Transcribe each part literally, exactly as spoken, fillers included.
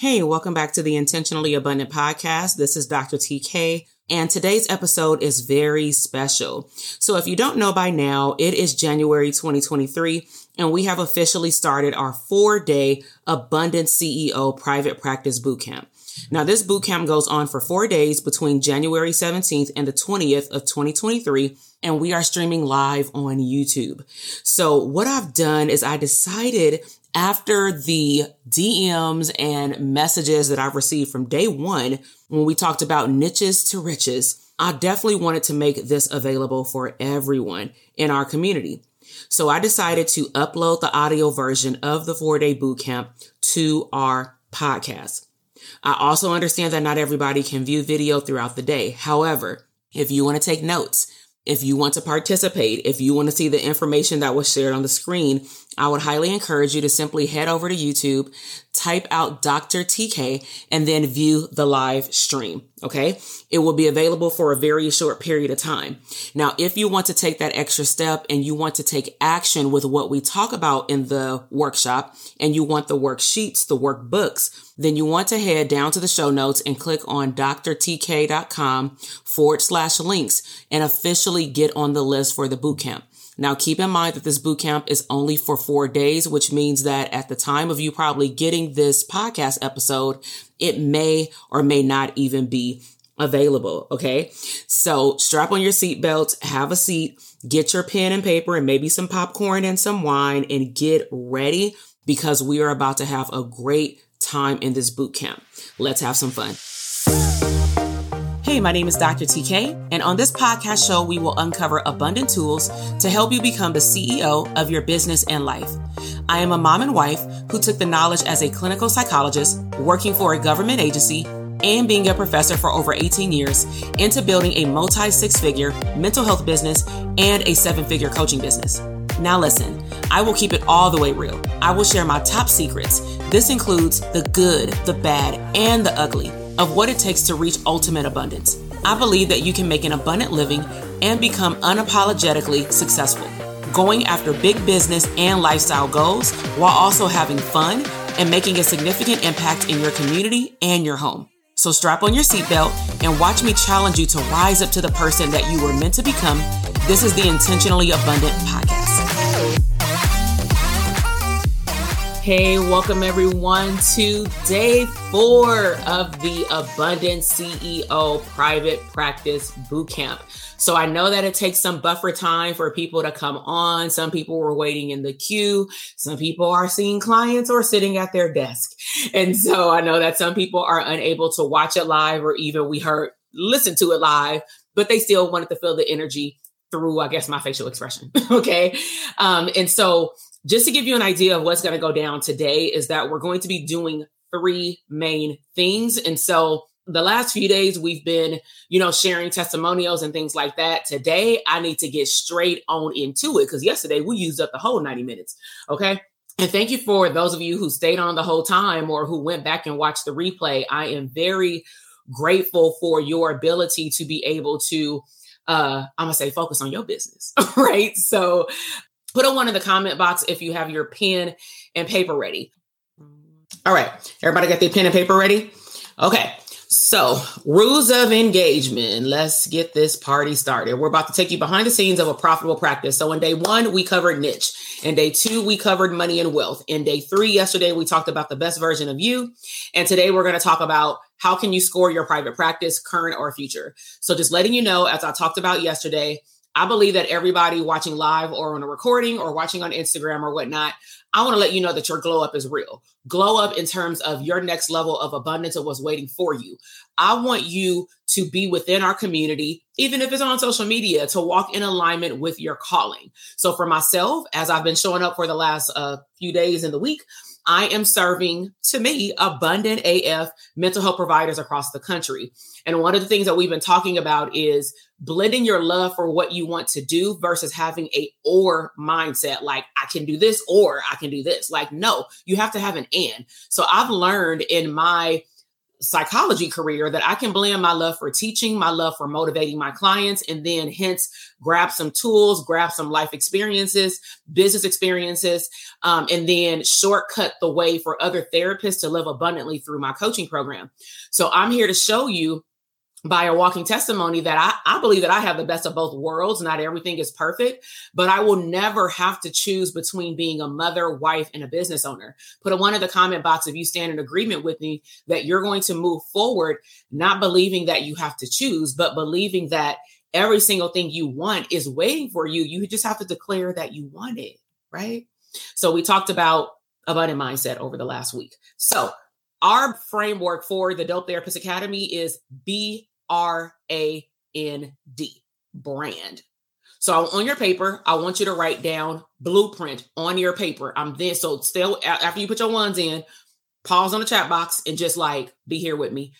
Hey, welcome back to the Intentionally Abundant Podcast. This is Doctor T K, and today's episode is very special. So if you don't know by now, it is January twenty twenty-three, and we have officially started our four-day Abundant C E O Private Practice Bootcamp. Now, this bootcamp goes on for four days between January seventeenth and the twentieth of twenty twenty-three, and we are streaming live on YouTube. So what I've done is I decided, after the D Ms and messages that I've received from day one, when we talked about niches to riches, I definitely wanted to make this available for everyone in our community. So I decided to upload the audio version of the four-day bootcamp to our podcast. I also understand that not everybody can view video throughout the day. However, if you want to take notes, if you want to participate, if you want to see the information that was shared on the screen, I would highly encourage you to simply head over to YouTube, type out Doctor T K, and then view the live stream. Okay. It will be available for a very short period of time. Now, if you want to take that extra step and you want to take action with what we talk about in the workshop and you want the worksheets, the workbooks, then you want to head down to the show notes and click on doctor t k dot com forward slash links and officially get on the list for the bootcamp. Now, keep in mind that this bootcamp is only for four days, which means that at the time of you probably getting this podcast episode, it may or may not even be available. Okay. So strap on your seatbelts, have a seat, get your pen and paper and maybe some popcorn and some wine and get ready because we are about to have a great time in this bootcamp. Let's have some fun. Hey, my name is Doctor T K, and on this podcast show, we will uncover abundant tools to help you become the C E O of your business and life. I am a mom and wife who took the knowledge as a clinical psychologist, working for a government agency, and being a professor for over eighteen years into building a multi-six-figure mental health business and a seven-figure coaching business. Now listen, I will keep it all the way real. I will share my top secrets. This includes the good, the bad, and the ugly of what it takes to reach ultimate abundance. I believe that you can make an abundant living and become unapologetically successful, going after big business and lifestyle goals while also having fun and making a significant impact in your community and your home. So strap on your seatbelt and watch me challenge you to rise up to the person that you were meant to become. This is the Intentionally Abundant Podcast. Hey, welcome everyone to day four of the Abundant C E O Private Practice Bootcamp. So I know that it takes some buffer time for people to come on. Some people were waiting in the queue. Some people are seeing clients or sitting at their desk. And so I know that some people are unable to watch it live or even we heard, listen to it live, but they still wanted to feel the energy through, I guess, my facial expression. Okay. Um, and so just to give you an idea of what's going to go down today is that we're going to be doing three main things. And so the last few days we've been, you know, sharing testimonials and things like that. Today, I need to get straight on into it because yesterday we used up the whole ninety minutes. Okay. And thank you for those of you who stayed on the whole time or who went back and watched the replay. I am very grateful for your ability to be able to, uh, I'm going to say focus on your business. Right. So put a one in the comment box if you have your pen and paper ready. All right. Everybody got their pen and paper ready? Okay. So rules of engagement. Let's get this party started. We're about to take you behind the scenes of a profitable practice. So in day one, we covered niche. In day two, we covered money and wealth. In day three, yesterday, we talked about the best version of you. And today we're going to talk about how can you score your private practice, current or future. So just letting you know, as I talked about yesterday, I believe that everybody watching live or on a recording or watching on Instagram or whatnot, I want to let you know that your glow up is real. Glow up in terms of your next level of abundance of what's waiting for you. I want you to be within our community, even if it's on social media, to walk in alignment with your calling. So for myself, as I've been showing up for the last uh, few days in the week, I am serving, to me, abundant A F mental health providers across the country. And one of the things that we've been talking about is blending your love for what you want to do versus having a or mindset, like I can do this or I can do this. Like, no, you have to have an and. So I've learned in my psychology career that I can blend my love for teaching, my love for motivating my clients, and then hence grab some tools, grab some life experiences, business experiences, um, and then shortcut the way for other therapists to live abundantly through my coaching program. So I'm here to show you by a walking testimony that I, I believe that I have the best of both worlds. Not everything is perfect, but I will never have to choose between being a mother, wife, and a business owner. Put a one in the comment box if you stand in agreement with me that you're going to move forward, not believing that you have to choose, but believing that every single thing you want is waiting for you. You just have to declare that you want it, right? So we talked about abundant mindset over the last week. So our framework for the Dope Therapist Academy is be R A N D, brand. So on your paper, I want you to write down blueprint on your paper. I'm then, so still after you put your ones in, pause on the chat box and just like be here with me.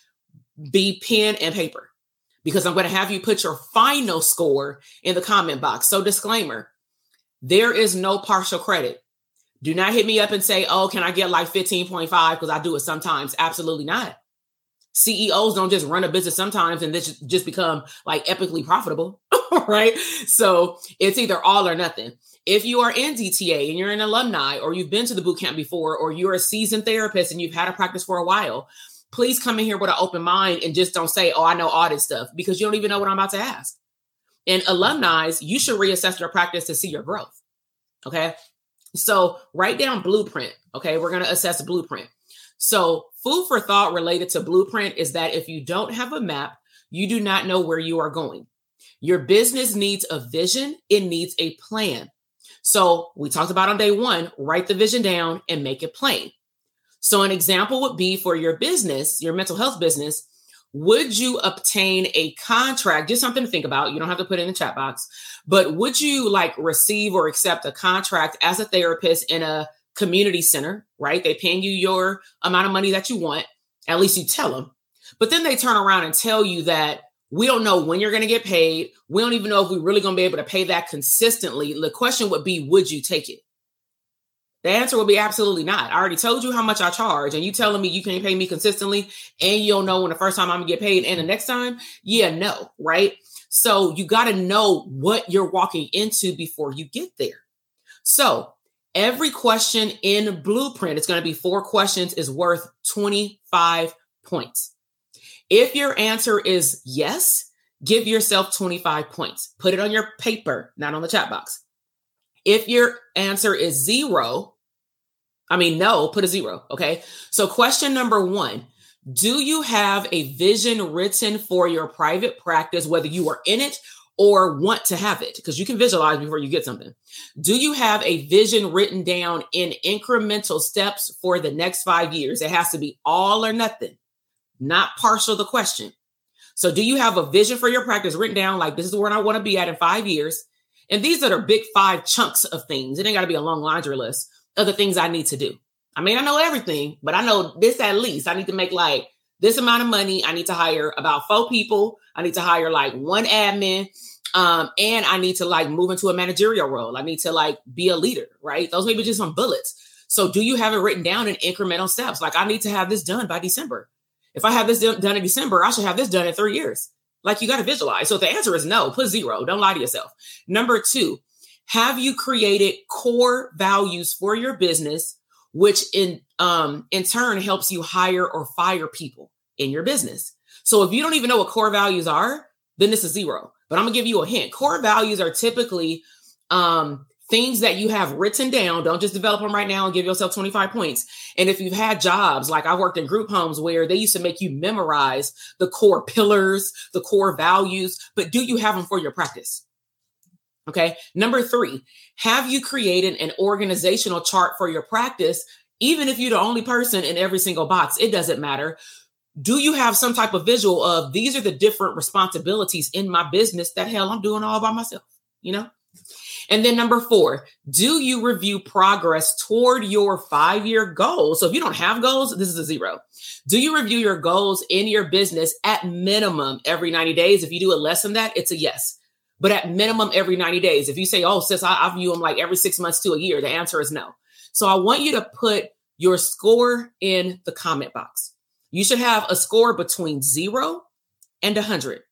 Be pen and paper, because I'm going to have you put your final score in the comment box. So disclaimer, there is no partial credit. Do not hit me up and say, oh, can I get like fifteen point five? Because I do it sometimes. Absolutely not. C E Os don't just run a business sometimes and this just become like epically profitable, right? So it's either all or nothing. If you are in D T A and you're an alumni or you've been to the bootcamp before, or you're a seasoned therapist and you've had a practice for a while, please come in here with an open mind and just don't say, oh, I know all this stuff, because you don't even know what I'm about to ask. And alumni, you should reassess your practice to see your growth, okay? So write down blueprint, okay? We're going to assess blueprint. So food for thought related to blueprint is that if you don't have a map, you do not know where you are going. Your business needs a vision. It needs a plan. So we talked about on day one, write the vision down and make it plain. So an example would be for your business, your mental health business, would you obtain a contract? Just something to think about. You don't have to put it in the chat box, but would you like receive or accept a contract as a therapist in a community center, right? They pay you your amount of money that you want. At least you tell them, but then they turn around and tell you that we don't know when you're going to get paid. We don't even know if we're really going to be able to pay that consistently. The question would be, would you take it? The answer would be absolutely not. I already told you how much I charge and you telling me you can't pay me consistently and you don't know when the first time I'm gonna get paid and the next time. Yeah, no. Right. So you got to know what you're walking into before you get there. So every question in Blueprint, it's going to be four questions, is worth twenty-five points. If your answer is yes, give yourself twenty-five points. Put it on your paper, not on the chat box. If your answer is zero, I mean, no, put a zero. Okay. So question number one, do you have a vision written for your private practice, whether you are in it or want to have it? Because you can visualize before you get something. Do you have a vision written down in incremental steps for the next five years? It has to be all or nothing, not partial the question. So do you have a vision for your practice written down? Like, this is where I want to be at in five years. And these are the big five chunks of things. It ain't got to be a long laundry list of the things I need to do. I mean, I know everything, but I know this at least. I need to make like this amount of money. I need to hire about four people. I need to hire like one admin. Um, and I need to like move into a managerial role. I need to like be a leader, right? Those may be just some bullets. So do you have it written down in incremental steps? Like, I need to have this done by December. If I have this done in December, I should have this done in three years. Like, you got to visualize. So if the answer is no, put zero. Don't lie to yourself. Number two, have you created core values for your business, which in um, in turn helps you hire or fire people in your business? So if you don't even know what core values are, then this is zero. But I'm gonna give you a hint. Core values are typically um, things that you have written down. Don't just develop them right now and give yourself twenty-five points. And if you've had jobs, like I worked in group homes where they used to make you memorize the core pillars, the core values, but do you have them for your practice? Okay. Number three, have you created an organizational chart for your practice? Even if you're the only person in every single box, it doesn't matter. Do you have some type of visual of these are the different responsibilities in my business that, hell, I'm doing all by myself, you know? And then number four, do you review progress toward your five-year goals? So if you don't have goals, this is a zero. Do you review your goals in your business at minimum every ninety days? If you do it less than that, it's a yes. But at minimum every ninety days, if you say, oh, sis, I, I view them like every six months to a year, the answer is no. So I want you to put your score in the comment box. You should have a score between zero and one hundred.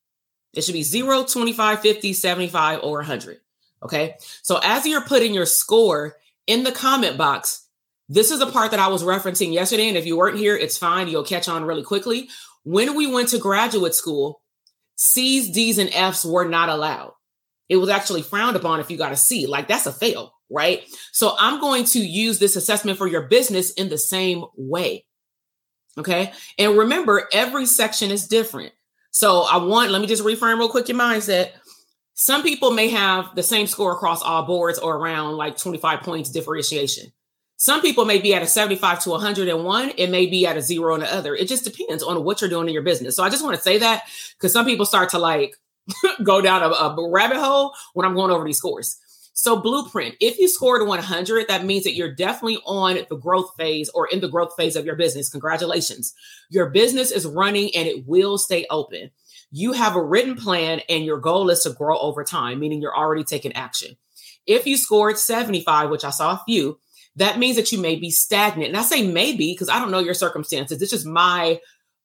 It should be zero, twenty-five, fifty, seventy-five, or one hundred. Okay. So as you're putting your score in the comment box, this is the part that I was referencing yesterday. And if you weren't here, it's fine. You'll catch on really quickly. When we went to graduate school, C's, D's, and F's were not allowed. It was actually frowned upon if you got a C. Like, that's a fail, right? So I'm going to use this assessment for your business in the same way. Okay. And remember, every section is different. So I want, let me just reframe real quick your mindset. Some people may have the same score across all boards or around like twenty-five points differentiation. Some people may be at a seventy-five to one hundred one. It may be at a zero and the other. It just depends on what you're doing in your business. So I just want to say that because some people start to like go down a, a rabbit hole when I'm going over these scores. So blueprint, if you scored one hundred, that means that you're definitely on the growth phase or in the growth phase of your business. Congratulations. Your business is running and it will stay open. You have a written plan and your goal is to grow over time, meaning you're already taking action. If you scored seventy-five, which I saw a few, that means that you may be stagnant. And I say maybe because I don't know your circumstances. This is my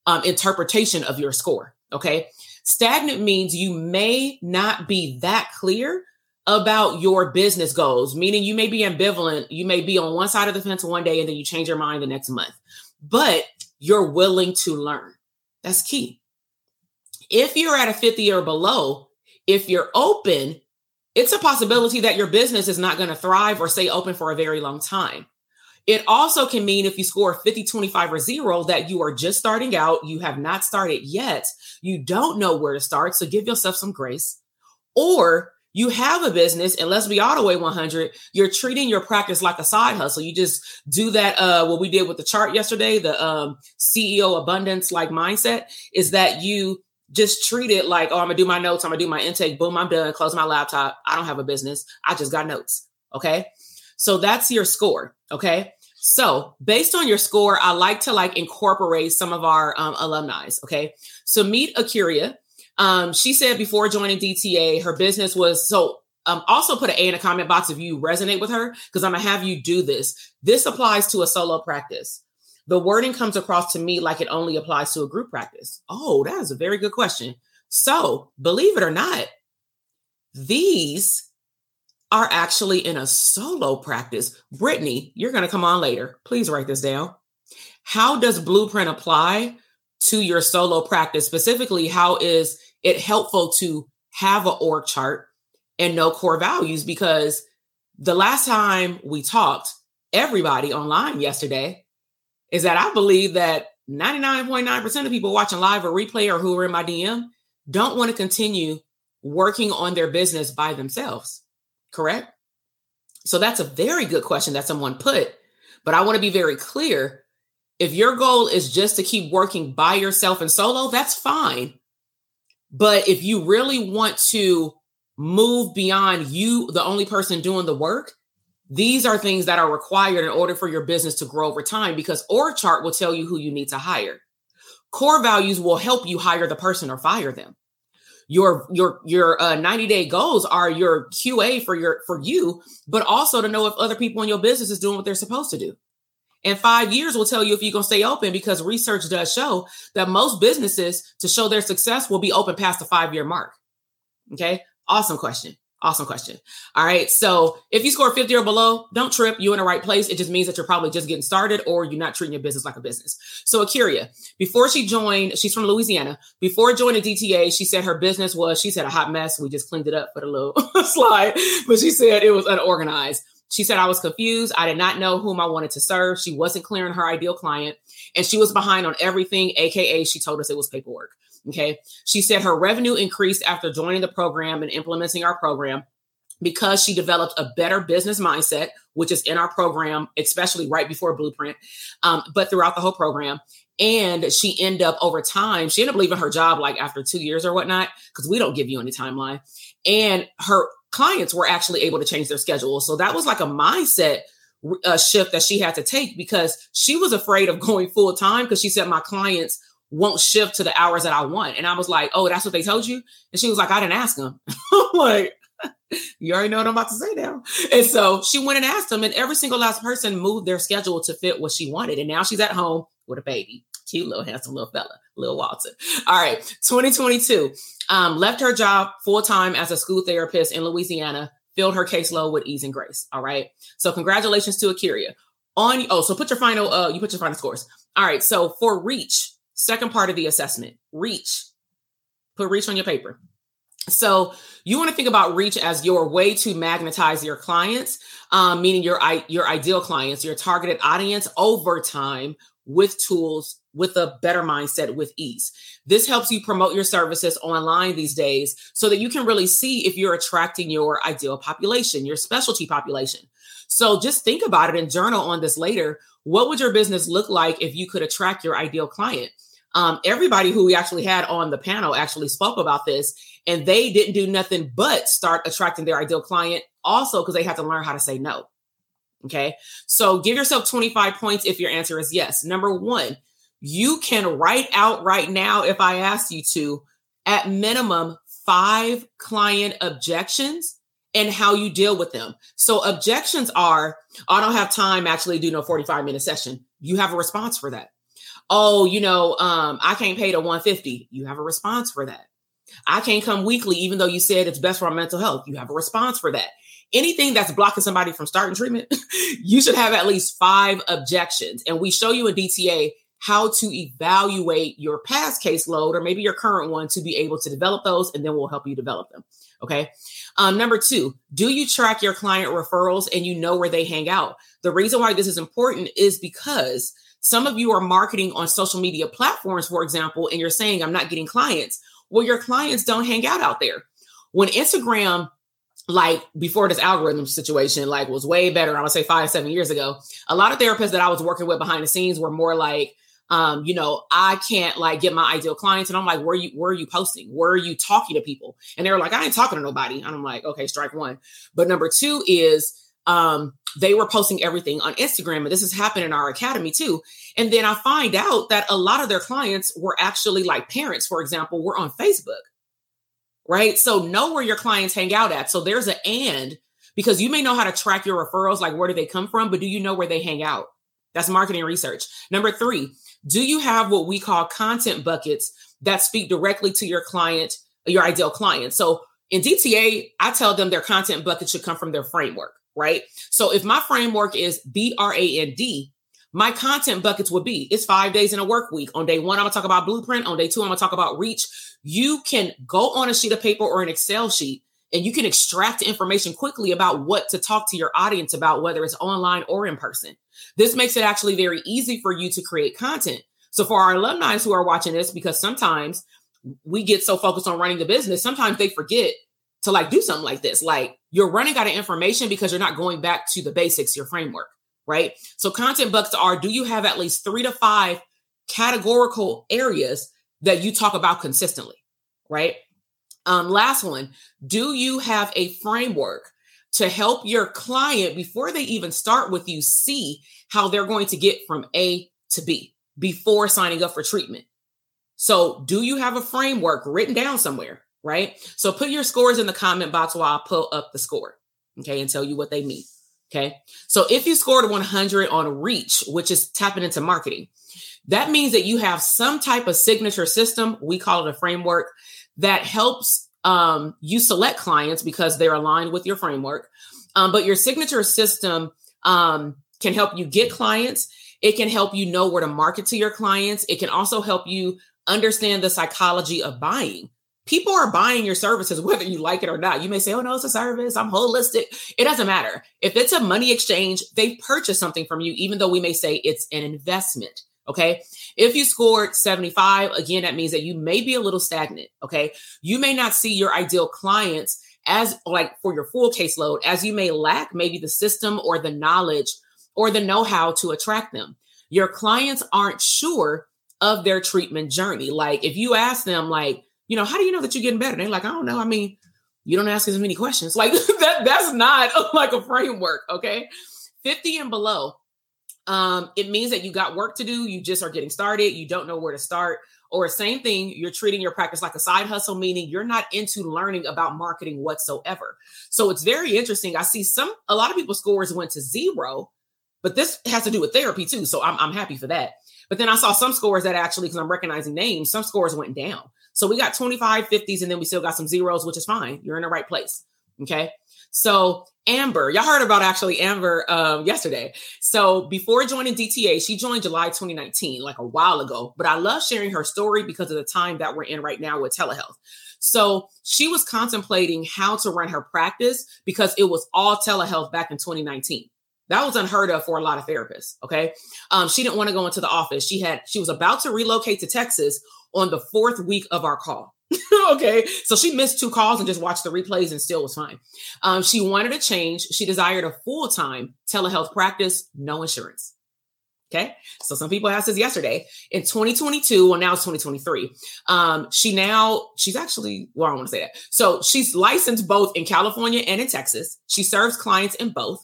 um, interpretation of your score. Okay. Stagnant means you may not be that clear about your business goals, meaning you may be ambivalent. You may be on one side of the fence one day and then you change your mind the next month, but you're willing to learn. That's key. If you're at a fifty or below, if you're open, it's a possibility that your business is not going to thrive or stay open for a very long time. It also can mean if you score fifty, twenty-five, or zero, that you are just starting out. You have not started yet. You don't know where to start. So give yourself some grace. Or you have a business, and let's be all the way one hundred. You're treating your practice like a side hustle. You just do that. Uh, what we did with the chart yesterday, the um, C E O abundance like mindset, is that you just treat it like, oh, I'm gonna do my notes. I'm gonna do my intake. Boom, I'm done. Close my laptop. I don't have a business. I just got notes. Okay. So that's your score. Okay. So based on your score, I like to like incorporate some of our um, alumni. Okay. So meet Akeria. Um, she said before joining D T A, her business was so um, also put an A in the comment box if you resonate with her, because I'm gonna have you do this. This applies to a solo practice. The wording comes across to me like it only applies to a group practice. Oh, that is a very good question. So believe it or not, these are actually in a solo practice. Brittany, you're going to come on later. Please write this down. How does Blueprint apply to your solo practice? Specifically, how is it helpful to have an org chart and know core values? Because the last time we talked, everybody online yesterday, is that I believe that ninety-nine point nine percent of people watching live or replay or who are in my D M don't want to continue working on their business by themselves, correct? So that's a very good question that someone put, but I want to be very clear. If your goal is just to keep working by yourself and solo, that's fine. But if you really want to move beyond you, the only person doing the work, these are things that are required in order for your business to grow over time, because org chart will tell you who you need to hire. Core values will help you hire the person or fire them. Your your your uh, ninety-day goals are your Q A for your for you, but also to know if other people in your business is doing what they're supposed to do. And five years will tell you if you're going to stay open, because research does show that most businesses, to show their success, will be open past the five-year mark. Okay, awesome question. Awesome question. All right. So if you score fifty or below, don't trip. You're in the right place. It just means that you're probably just getting started or you're not treating your business like a business. So Akeria, before she joined, she's from Louisiana. Before joining D T A, she said her business was, she said a hot mess. We just cleaned it up for a little slide, but she said it was unorganized. She said, I was confused. I did not know whom I wanted to serve. She wasn't clear on her ideal client and she was behind on everything. A K A she told us it was paperwork. Okay. She said her revenue increased after joining the program and implementing our program because she developed a better business mindset, which is in our program, especially right before Blueprint, um, but throughout the whole program. And she ended up over time, she ended up leaving her job like after two years or whatnot, because we don't give you any timeline. And her clients were actually able to change their schedule. So that was like a mindset uh, shift that she had to take, because she was afraid of going full time because she said my clients won't shift to the hours that I want. And I was like, oh, that's what they told you? And she was like, I didn't ask them. I'm like, you already know what I'm about to say now. And so she went and asked them, and every single last person moved their schedule to fit what she wanted. And now she's at home with a baby. Cute little handsome little fella, little Watson. All right. twenty twenty-two, um, left her job full time as a school therapist in Louisiana, filled her caseload with ease and grace. All right. So congratulations to Akeria on. Oh, so put your final, uh, you put your final scores. All right. So for reach, second part of the assessment, reach, put reach on your paper. So you want to think about reach as your way to magnetize your clients, um, meaning your, your ideal clients, your targeted audience over time with tools, with a better mindset, with ease. This helps you promote your services online these days so that you can really see if you're attracting your ideal population, your specialty population. So just think about it and journal on this later. What would your business look like if you could attract your ideal client? Um, everybody who we actually had on the panel actually spoke about this, and they didn't do nothing but start attracting their ideal client also because they had to learn how to say no. Okay. So give yourself twenty-five points if your answer is yes. Number one, you can write out right now, if I asked you to, at minimum five client objections and how you deal with them. So objections are, I don't have time actually do no forty-five minute session. You have a response for that. Oh, you know, um, I can't pay the one hundred fifty. You have a response for that. I can't come weekly, even though you said it's best for my mental health. You have a response for that. Anything that's blocking somebody from starting treatment, you should have at least five objections. And we show you in D T A how to evaluate your past caseload or maybe your current one to be able to develop those. And then we'll help you develop them. Okay. Um, number two, do you track your client referrals and you know where they hang out? The reason why this is important is because some of you are marketing on social media platforms, for example, and you're saying, I'm not getting clients. Well, your clients don't hang out out there. When Instagram, like before this algorithm situation, like was way better, I would say five, seven years ago, a lot of therapists that I was working with behind the scenes were more like, um, you know, I can't like get my ideal clients. And I'm like, where are you, where are you posting? Where are you talking to people? And they were like, I ain't talking to nobody. And I'm like, okay, strike one. But number two is, Um, they were posting everything on Instagram, and this has happened in our academy too. And then I find out that a lot of their clients were actually like parents, for example, were on Facebook, right? So know where your clients hang out at. So there's an and, because you may know how to track your referrals, like where do they come from, but do you know where they hang out? That's marketing research. Number three, do you have what we call content buckets that speak directly to your client, your ideal client? So in D T A, I tell them their content bucket should come from their framework. Right? So if my framework is B R A N D, my content buckets would be, it's five days in a work week. On day one, I'm gonna talk about blueprint. On day two, I'm gonna talk about reach. You can go on a sheet of paper or an Excel sheet and you can extract information quickly about what to talk to your audience about, whether it's online or in person. This makes it actually very easy for you to create content. So for our alumni who are watching this, because sometimes we get so focused on running the business, sometimes they forget to like do something like this. Like you're running out of information because you're not going back to the basics, your framework, right? So content buckets are, do you have at least three to five categorical areas that you talk about consistently, right? Um, last one, do you have a framework to help your client before they even start with you, see how they're going to get from A to B before signing up for treatment? So do you have a framework written down somewhere? Right? So put your scores in the comment box while I pull up the score, okay, and tell you what they mean, okay? So if you scored one hundred on reach, which is tapping into marketing, that means that you have some type of signature system, we call it a framework, that helps um, you select clients because they're aligned with your framework. Um, but your signature system um, can help you get clients. It can help you know where to market to your clients. It can also help you understand the psychology of buying. People are buying your services, whether you like it or not. You may say, oh, no, it's a service. I'm holistic. It doesn't matter. If it's a money exchange, they purchase something from you, even though we may say it's an investment. OK, if you scored seventy-five, again, that means that you may be a little stagnant. OK, you may not see your ideal clients as like for your full caseload, as you may lack maybe the system or the knowledge or the know-how to attract them. Your clients aren't sure of their treatment journey. Like if you ask them like, you know, how do you know that you're getting better? They're like, I don't know. I mean, you don't ask as many questions. Like that. That's not a, like a framework. Okay. fifty and below. Um, it means that you got work to do. You just are getting started. You don't know where to start. Or same thing, you're treating your practice like a side hustle, meaning you're not into learning about marketing whatsoever. So it's very interesting. I see some, a lot of people's scores went to zero, but this has to do with therapy too. So I'm, I'm happy for that. But then I saw some scores that actually, because I'm recognizing names, some scores went down. So we got twenty-five, fifties, and then we still got some zeros, which is fine. You're in the right place. Okay. So Amber, y'all heard about actually Amber um, yesterday. So before joining D T A, she joined July twenty nineteen, like a while ago. But I love sharing her story because of the time that we're in right now with telehealth. So she was contemplating how to run her practice because it was all telehealth back in twenty nineteen. That was unheard of for a lot of therapists. Okay. Um, she didn't want to go into the office. She had, she was about to relocate to Texas on the fourth week of our call. Okay. So she missed two calls and just watched the replays and still was fine. Um, she wanted a change. She desired a full-time telehealth practice, no insurance. Okay. So some people asked this yesterday in twenty twenty-two. Well, now it's twenty twenty-three. Um, she now, she's actually, well, I don't want to say that. So she's licensed both in California and in Texas. She serves clients in both.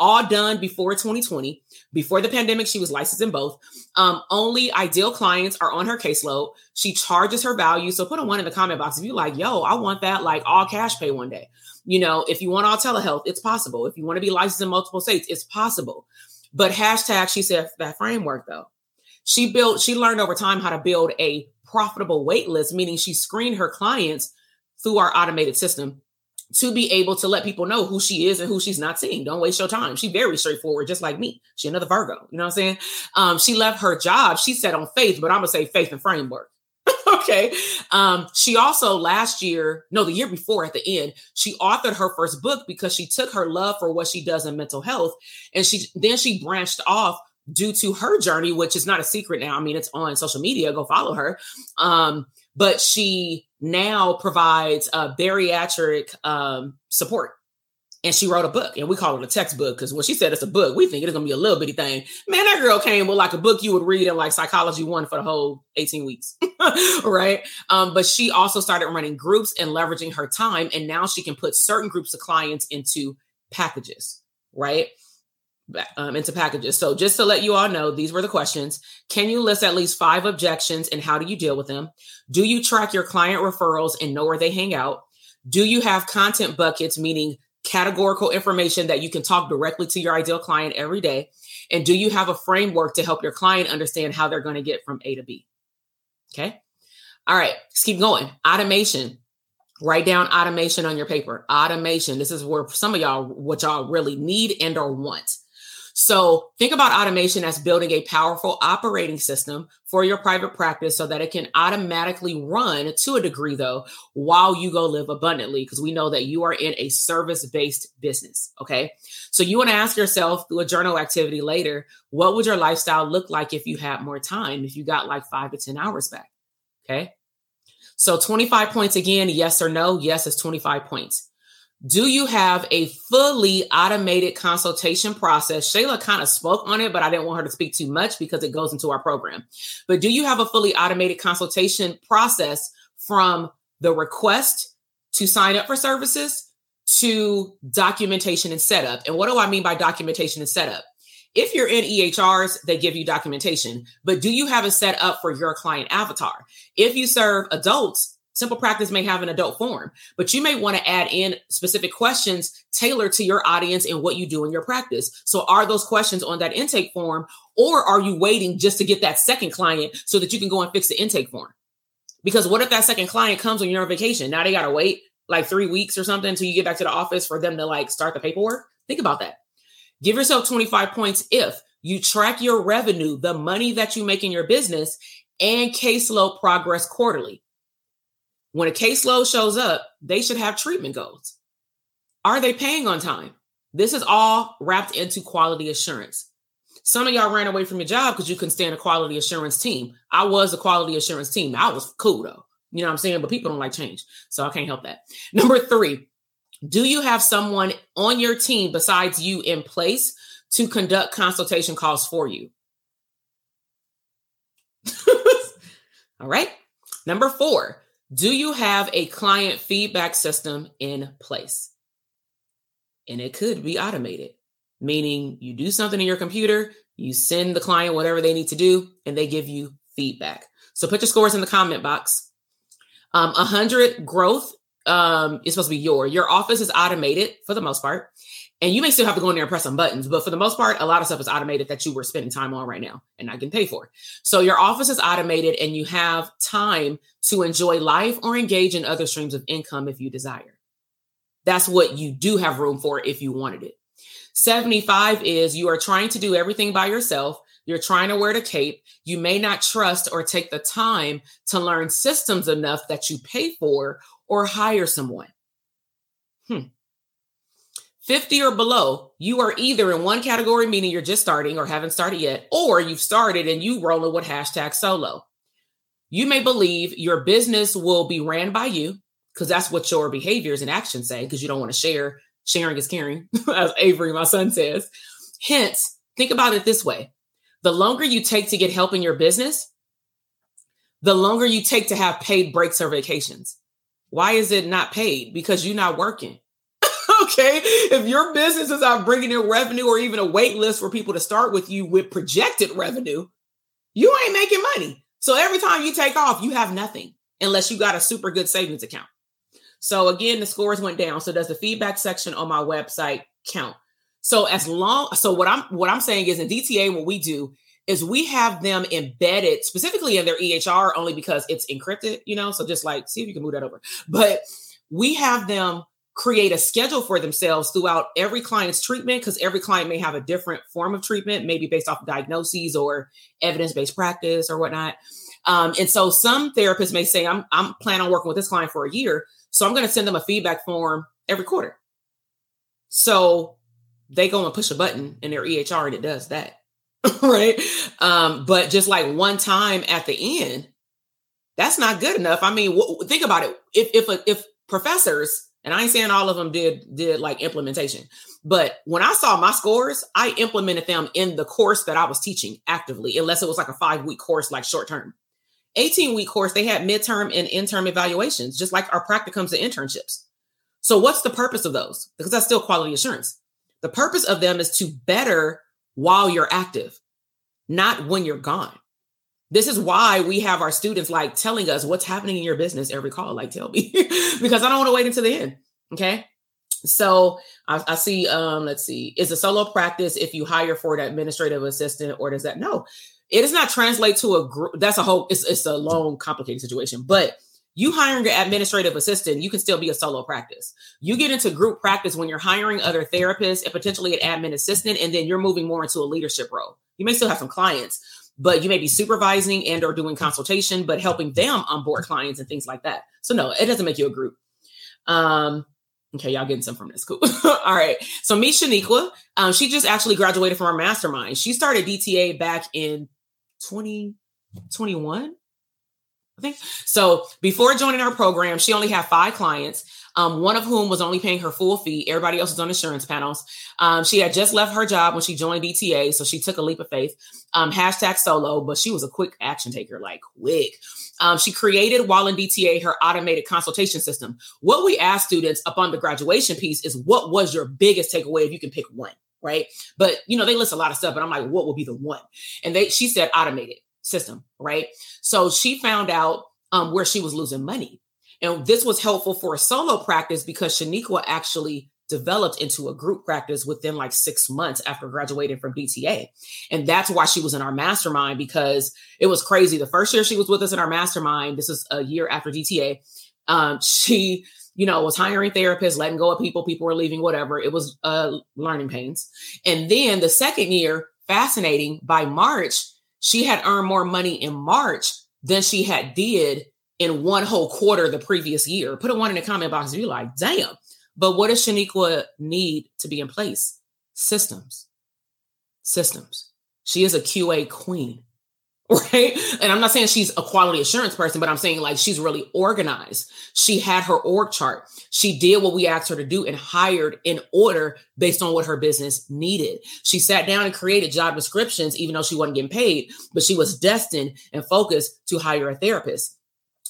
All done before twenty twenty. Before the pandemic, she was licensed in both. Um, only ideal clients are on her caseload. She charges her value. So put a one in the comment box if you like, yo, I want that like all cash pay one day. You know, if you want all telehealth, it's possible. If you want to be licensed in multiple states, it's possible. But hashtag, she said that framework though. She built, she learned over time how to build a profitable wait list, meaning she screened her clients through our automated system to be able to let people know who she is and who she's not seeing. Don't waste your time. She's very straightforward, just like me. She's another Virgo. You know what I'm saying? Um, she left her job. She said on faith, but I'm gonna say faith and framework. Okay. Um, she also last year, no, the year before at the end, she authored her first book because she took her love for what she does in mental health. And she then she branched off due to her journey, which is not a secret now. I mean, it's on social media. Go follow her. Um, but she now provides uh, bariatric um, support. And she wrote a book and we call it a textbook because when she said it's a book, we think it's going to be a little bitty thing. Man, that girl came with like a book you would read in like Psychology One for the whole eighteen weeks, right? Um, but she also started running groups and leveraging her time. And now she can put certain groups of clients into packages, right? Um, into packages. So just to let you all know, these were the questions. Can you list at least five objections and how do you deal with them? Do you track your client referrals and know where they hang out? Do you have content buckets, meaning categorical information that you can talk directly to your ideal client every day? And do you have a framework to help your client understand how they're going to get from A to B? Okay. All right. Let's keep going. Automation. Write down automation on your paper. Automation. This is where some of y'all, what y'all really need and or want. So think about automation as building a powerful operating system for your private practice so that it can automatically run to a degree, though, while you go live abundantly, because we know that you are in a service-based business, okay? So you want to ask yourself through a journal activity later, what would your lifestyle look like if you had more time, if you got like five to ten hours back, okay? So twenty-five points again, yes or no? Yes is twenty-five points. Do you have a fully automated consultation process? Shayla kind of spoke on it, but I didn't want her to speak too much because it goes into our program. But do you have a fully automated consultation process from the request to sign up for services to documentation and setup? And what do I mean by documentation and setup? If you're in E H Rs, they give you documentation, but do you have it set up for your client avatar? If you serve adults, Simple Practice may have an adult form, but you may want to add in specific questions tailored to your audience and what you do in your practice. So are those questions on that intake form, or are you waiting just to get that second client so that you can go and fix the intake form? Because what if that second client comes when you're on vacation? Now they got to wait like three weeks or something until you get back to the office for them to like start the paperwork. Think about that. Give yourself twenty-five points if you track your revenue, the money that you make in your business, and caseload progress quarterly. When a caseload shows up, they should have treatment goals. Are they paying on time? This is all wrapped into quality assurance. Some of y'all ran away from your job because you couldn't stand a quality assurance team. I was a quality assurance team. I was cool though. You know what I'm saying? But people don't like change. So I can't help that. Number three, do you have someone on your team besides you in place to conduct consultation calls for you? All right. Number four. Do you have a client feedback system in place? And it could be automated, meaning you do something in your computer, you send the client whatever they need to do, and they give you feedback. So put your scores in the comment box. Um, one hundred growth um, is supposed to be your. Your office is automated for the most part. And you may still have to go in there and press some buttons, but for the most part, a lot of stuff is automated that you were spending time on right now and not getting paid for. So your office is automated and you have time to enjoy life or engage in other streams of income if you desire. That's what you do have room for if you wanted it. seventy-five is you are trying to do everything by yourself. You're trying to wear the cape. You may not trust or take the time to learn systems enough that you pay for or hire someone. Hmm. fifty or below, you are either in one category, meaning you're just starting or haven't started yet, or you've started and you rolling with hashtag solo. You may believe your business will be ran by you because that's what your behaviors and actions say, because you don't want to share. Sharing is caring, as Avery, my son, says. Hence, think about it this way. The longer you take to get help in your business, the longer you take to have paid breaks or vacations. Why is it not paid? Because you're not working. Okay, if your business is not bringing in revenue or even a wait list for people to start with you with projected revenue, you ain't making money. So every time you take off, you have nothing unless you got a super good savings account. So again, the scores went down. So does the feedback section on my website count? So as long, so what I'm what I'm saying is in D T A, what we do is we have them embedded specifically in their E H R only because it's encrypted, you know, so just like, see if you can move that over. But we have them create a schedule for themselves throughout every client's treatment, because every client may have a different form of treatment, maybe based off of diagnoses or evidence-based practice or whatnot. Um, and so some therapists may say, I'm, I'm planning on working with this client for a year, so I'm going to send them a feedback form every quarter. So they go and push a button in their E H R and it does that, right? Um, but just like one time at the end, that's not good enough. I mean, w- think about it. If if a, if professors, and I ain't saying all of them did, did like implementation, but when I saw my scores, I implemented them in the course that I was teaching actively, unless it was like a five week course, like short term. eighteen week course, they had midterm and interim evaluations, just like our practicums and internships. So what's the purpose of those? Because that's still quality assurance. The purpose of them is to better while you're active, not when you're gone. This is why we have our students like telling us what's happening in your business every call. Like, tell me, because I don't want to wait until the end. Okay. So I, I see, um, let's see, is a solo practice if you hire for an administrative assistant, or does that? No, it does not translate to a group. That's a whole, it's, it's a long, complicated situation, but you hiring an administrative assistant, you can still be a solo practice. You get into group practice when you're hiring other therapists and potentially an admin assistant, and then you're moving more into a leadership role. You may still have some clients, but you may be supervising and or doing consultation, but helping them onboard clients and things like that. So no, it doesn't make you a group. Um, okay, y'all getting some from this. Cool. All right. So meet Shaniqua. Um, she just actually graduated from our mastermind. She started D T A back in twenty twenty-one, I think. So before joining our program, she only had five clients, um, one of whom was only paying her full fee. Everybody else was on insurance panels. Um, she had just left her job when she joined D T A, so she took a leap of faith. Um, hashtag solo, but she was a quick action taker, like quick. Um, she created, while in D T A, her automated consultation system. What we ask students upon the graduation piece is, what was your biggest takeaway if you can pick one, right? But, you know, they list a lot of stuff, but I'm like, what will be the one? And they, she said automated system, right? So she found out um, where she was losing money. And this was helpful for a solo practice because Shaniqua actually developed into a group practice within like six months after graduating from D T A. And that's why she was in our mastermind, because it was crazy. The first year she was with us in our mastermind, this is a year after D T A, um, she, you know, was hiring therapists, letting go of people, people were leaving, whatever. It was uh, learning pains. And then the second year, fascinating, by March, she had earned more money in March than she had did in one whole quarter the previous year. Put a one in the comment box if you like, damn. But what does Shaniqua need to be in place? Systems. Systems. She is a Q A queen, right? And I'm not saying she's a quality assurance person, but I'm saying like she's really organized. She had her org chart. She did what we asked her to do and hired in order based on what her business needed. She sat down and created job descriptions, even though she wasn't getting paid, but she was destined and focused to hire a therapist.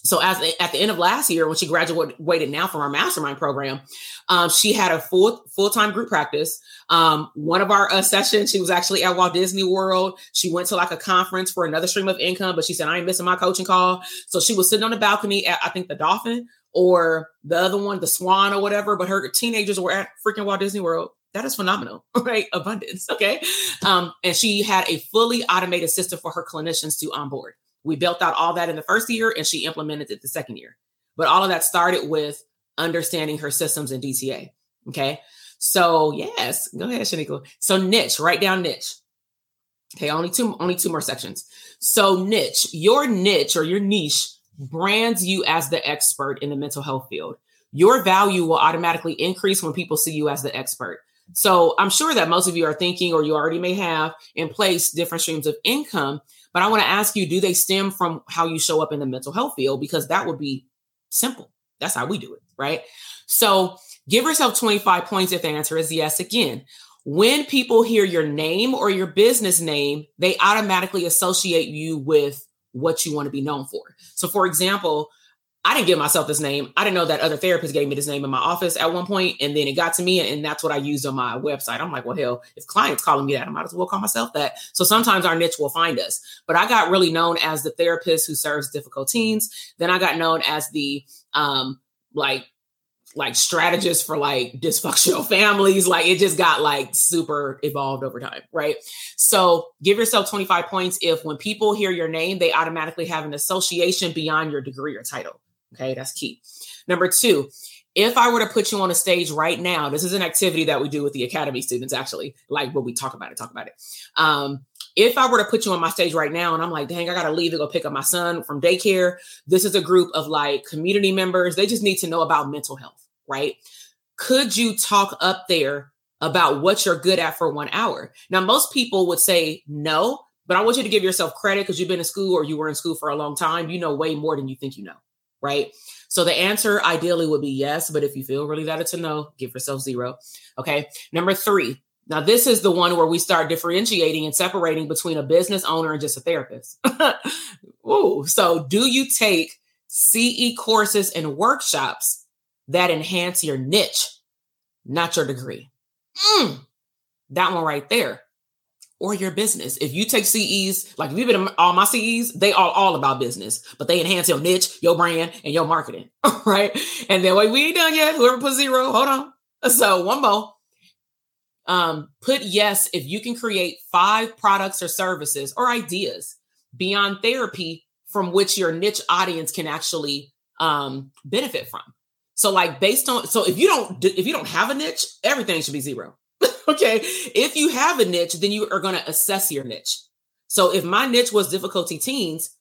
So as at the end of last year, when she graduated now from our mastermind program, um, she had a full full-time group practice. Um, one of our uh, sessions, she was actually at Walt Disney World. She went to like a conference for another stream of income, but she said, I ain't missing my coaching call. So she was sitting on the balcony at, I think, the Dolphin or the other one, the Swan or whatever. But her teenagers were at freaking Walt Disney World. that is phenomenal, right? Abundance. Okay. Um, and she had a fully automated system for her clinicians to onboard. We built out all that in the first year and she implemented it the second year. But all of that started with understanding her systems and D T A. Okay. So yes, go ahead, Shaniqua. So niche, write down niche. Okay. Only two, only two more sections. So niche, your niche or your niche brands you as the expert in the mental health field. Your value will automatically increase when people see you as the expert. So I'm sure that most of you are thinking, or you already may have in place, different streams of income, but I want to ask you, do they stem from how you show up in the mental health field? Because that would be simple. That's how we do it, right? So give yourself twenty-five points if the answer is yes. Again, when people hear your name or your business name, they automatically associate you with what you want to be known for. So for example, I didn't give myself this name. I didn't know that other therapists gave me this name in my office at one point, and then it got to me, and that's what I used on my website. I'm like, well, hell, if clients calling me that, I might as well call myself that. So sometimes our niche will find us. But I got really known as the therapist who serves difficult teens. Then I got known as the um, like like strategist for like dysfunctional families. Like it just got like super evolved over time, right? So give yourself twenty-five points if when people hear your name, they automatically have an association beyond your degree or title. Okay, that's key. Number two, if I were to put you on a stage right now, this is an activity that we do with the Academy students, actually, like what we talk about it, talk about it. Um, if I were to put you on my stage right now and I'm like, dang, I got to leave to go pick up my son from daycare. This is a group of like community members. They just need to know about mental health, right? Could you talk up there about what you're good at for one hour? Now, most people would say no, but I want you to give yourself credit because you've been in school or you were in school for a long time. You know way more than you think you know. Right? So the answer ideally would be yes. But if you feel really that it's a no, give yourself zero. Okay. Number three. Now, this is the one where we start differentiating and separating between a business owner and just a therapist. Ooh. So do you take C E courses and workshops that enhance your niche, not your degree? Mm, that one right there. Or your business. If you take C Es, like if you've been to all my C Es, they are all about business, but they enhance your niche, your brand, and your marketing, right? And then wait, we ain't done yet. Whoever put zero, hold on. So one more. Um, put yes if you can create five products or services or ideas beyond therapy from which your niche audience can actually um, benefit from. So like based on, so if you don't if you don't have a niche, everything should be zero. Okay. If you have a niche, then you are going to assess your niche. So if my niche was difficulty teens,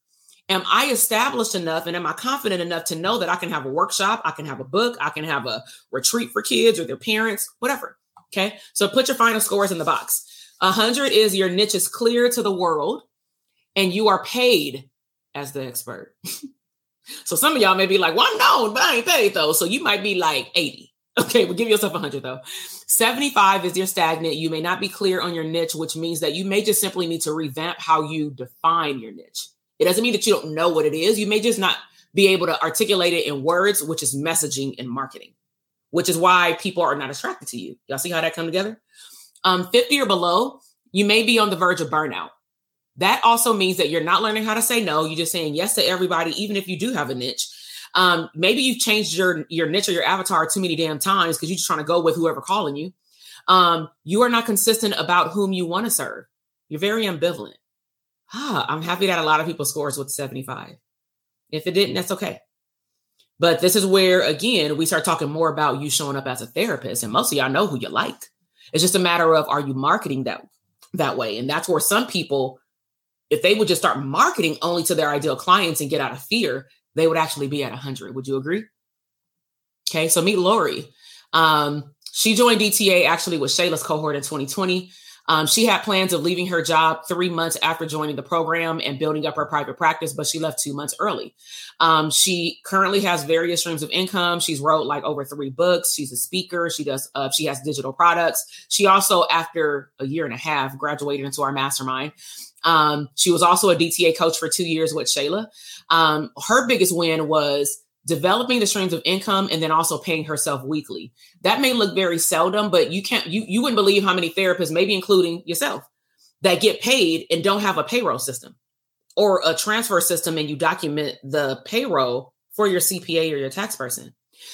am I established enough and am I confident enough to know that I can have a workshop, I can have a book, I can have a retreat for kids or their parents, whatever. Okay. So put your final scores in the box. A hundred is your niche is clear to the world and you are paid as the expert. So some of y'all may be like, well, I'm known, but I ain't paid though. So you might be like eighty. Okay, well, give yourself one hundred though. seventy-five is you're stagnant. You may not be clear on your niche, which means that you may just simply need to revamp how you define your niche. It doesn't mean that you don't know what it is. You may just not be able to articulate it in words, which is messaging and marketing, which is why people are not attracted to you. Y'all see how that come together? Um, fifty or below, you may be on the verge of burnout. That also means that you're not learning how to say no. You're just saying yes to everybody, even if you do have a niche. Um, maybe you've changed your, your niche or your avatar too many damn times because you're just trying to go with whoever calling you. Um, you are not consistent about whom you want to serve. You're very ambivalent. Ah, I'm happy that a lot of people scores with seventy-five. If it didn't, that's okay. But this is where, again, we start talking more about you showing up as a therapist. And most of y'all know who you like. It's just a matter of, are you marketing that, that way? And that's where some people, if they would just start marketing only to their ideal clients and get out of fear, they would actually be at one hundred. Would you agree? Okay, so meet Lori. Um, she joined D T A actually with Shayla's cohort in twenty twenty. Um, she had plans of leaving her job three months after joining the program and building up her private practice, but she left two months early. Um, she currently has various streams of income. She's wrote like over three books. She's a speaker. She does. Uh, she has digital products. She also, after a year and a half, graduated into our mastermind. Um, she was also a D T A coach for two years with Shayla. Um, her biggest win was developing the streams of income and then also paying herself weekly. That may look very seldom, but you can't, you, you wouldn't believe how many therapists, maybe including yourself, that get paid and don't have a payroll system or a transfer system. And you document the payroll for your C P A or your tax person.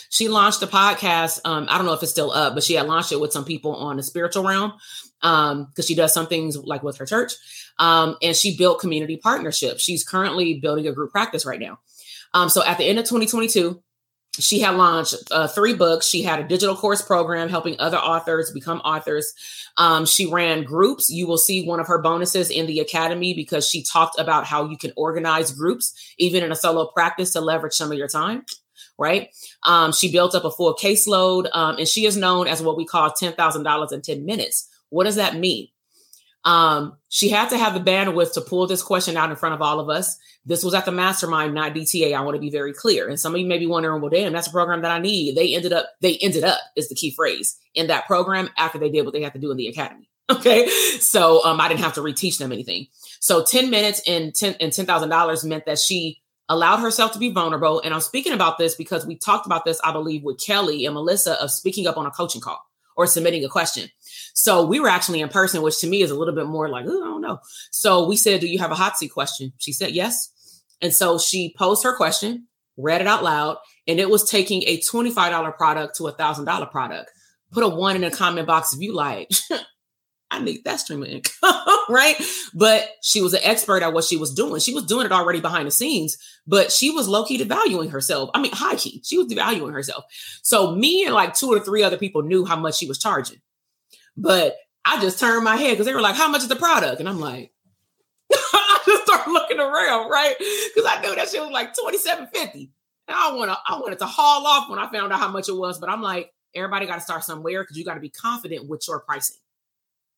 She launched a podcast. Um, I don't know if it's still up, but she had launched it with some people on the spiritual realm because um, she does some things like with her church. Um, and she built community partnerships. She's currently building a group practice right now. Um, so at the end of twenty twenty-two, she had launched uh, three books. She had a digital course program helping other authors become authors. Um, she ran groups. You will see one of her bonuses in the academy because she talked about how you can organize groups, even in a solo practice, to leverage some of your time. Right. Um, she built up a full caseload um, and she is known as what we call ten thousand dollars in ten minutes. What does that mean? Um, she had to have the bandwidth to pull this question out in front of all of us. This was at the mastermind, not D T A. I want to be very clear. And some of you may be wondering, well, damn, that's a program that I need. They ended up, they ended up is the key phrase in that program after they did what they had to do in the academy. Okay. So um, I didn't have to reteach them anything. So ten minutes and ten and ten thousand dollars meant that she allowed herself to be vulnerable. And I'm speaking about this because we talked about this, I believe, with Kelly and Melissa of speaking up on a coaching call or submitting a question. So we were actually in person, which to me is a little bit more like, oh, I don't know. So we said, do you have a hot seat question? She said, yes. And so she posed her question, read it out loud, and it was taking a twenty-five dollars product to a one thousand dollars product. Put a one in the comment box if you like. I need that stream of income, right? But she was an expert at what she was doing. She was doing it already behind the scenes, but she was low-key devaluing herself. I mean, high-key. She was devaluing herself. So me and like two or three other people knew how much she was charging. But I just turned my head because they were like, how much is the product? And I'm like, I just started looking around, right? Because I knew that shit was like twenty-seven fifty. And I want to, I wanted to haul off when I found out how much it was. But I'm like, everybody got to start somewhere because you got to be confident with your pricing.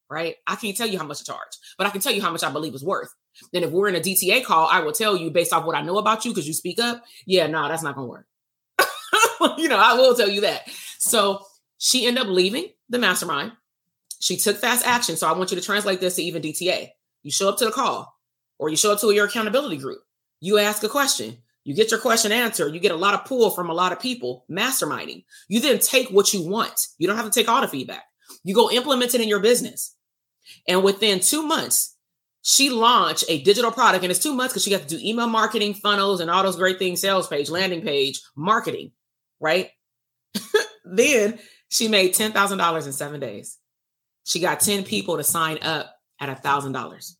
Right? I can't tell you how much to charge, but I can tell you how much I believe is worth. Then if we're in a D T A call, I will tell you based off what I know about you because you speak up. Yeah, no, that's not going to work. You know, I will tell you that. So she ended up leaving the mastermind. She took fast action. So I want you to translate this to even D T A. You show up to the call or you show up to your accountability group. You ask a question. You get your question answered. You get a lot of pull from a lot of people masterminding. You then take what you want. You don't have to take all the feedback. You go implement it in your business. And within two months, she launched a digital product. And it's two months because she got to do email marketing, funnels, and all those great things, sales page, landing page, marketing, right? Then she made ten thousand dollars in seven days. She got ten people to sign up at one thousand dollars.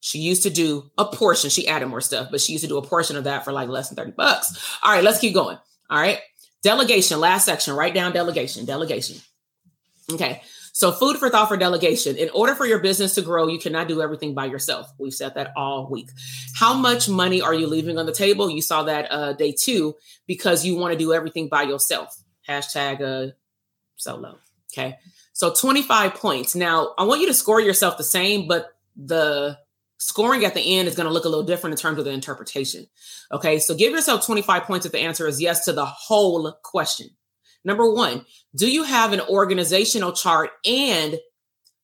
She used to do a portion. She added more stuff, but she used to do a portion of that for like less than thirty bucks. All right, let's keep going. All right. Delegation, last section, write down delegation, delegation. Okay. So food for thought for delegation. In order for your business to grow, you cannot do everything by yourself. We've said that all week. How much money are you leaving on the table? You saw that uh, day two because you want to do everything by yourself. Hashtag uh, solo. Okay. So twenty-five points. Now, I want you to score yourself the same, but the scoring at the end is going to look a little different in terms of the interpretation. Okay. So give yourself twenty-five points if the answer is yes to the whole question. Number one, do you have an organizational chart and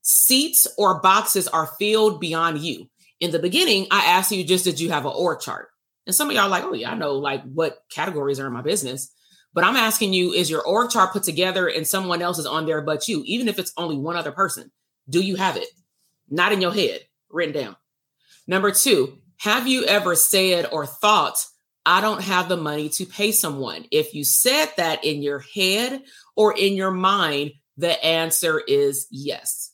seats or boxes are filled beyond you? In the beginning, I asked you just, did you have an org chart? And some of y'all are like, oh yeah, I know like what categories are in my business, but I'm asking you, is your org chart put together and someone else is on there but you, even if it's only one other person? Do you have it? Not in your head, written down. Number two, have you ever said or thought, I don't have the money to pay someone? If you said that in your head or in your mind, the answer is yes.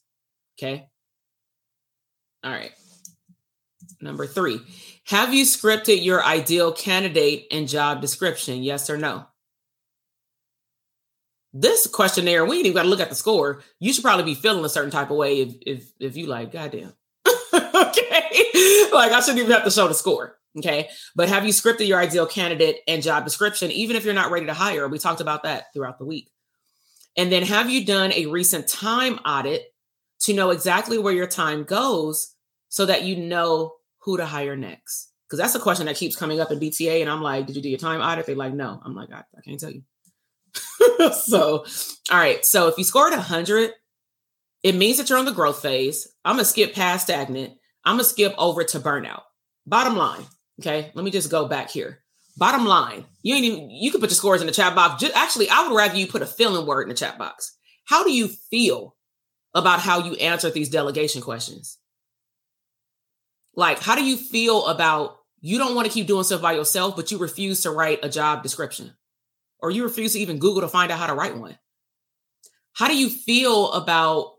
Okay. All right. Number three, have you scripted your ideal candidate and job description? Yes or no? This questionnaire, we ain't even got to look at the score. You should probably be feeling a certain type of way if if, if you like, goddamn. Okay. Like I shouldn't even have to show the score. Okay. But have you scripted your ideal candidate and job description, even if you're not ready to hire? We talked about that throughout the week. And then have you done a recent time audit to know exactly where your time goes so that you know who to hire next? Because that's a question that keeps coming up in B T A. And I'm like, did you do your time audit? They're like, no. I'm like, I, I can't tell you. So, all right. So if you scored one hundred, it means that you're on the growth phase. I'm going to skip past stagnant. I'm going to skip over to burnout. Bottom line. Okay, let me just go back here. Bottom line, you ain't even, you can put your scores in the chat box. Just, actually, I would rather you put a feeling word in the chat box. How do you feel about how you answered these delegation questions? Like, how do you feel about you don't want to keep doing stuff by yourself, but you refuse to write a job description or you refuse to even Google to find out how to write one? How do you feel about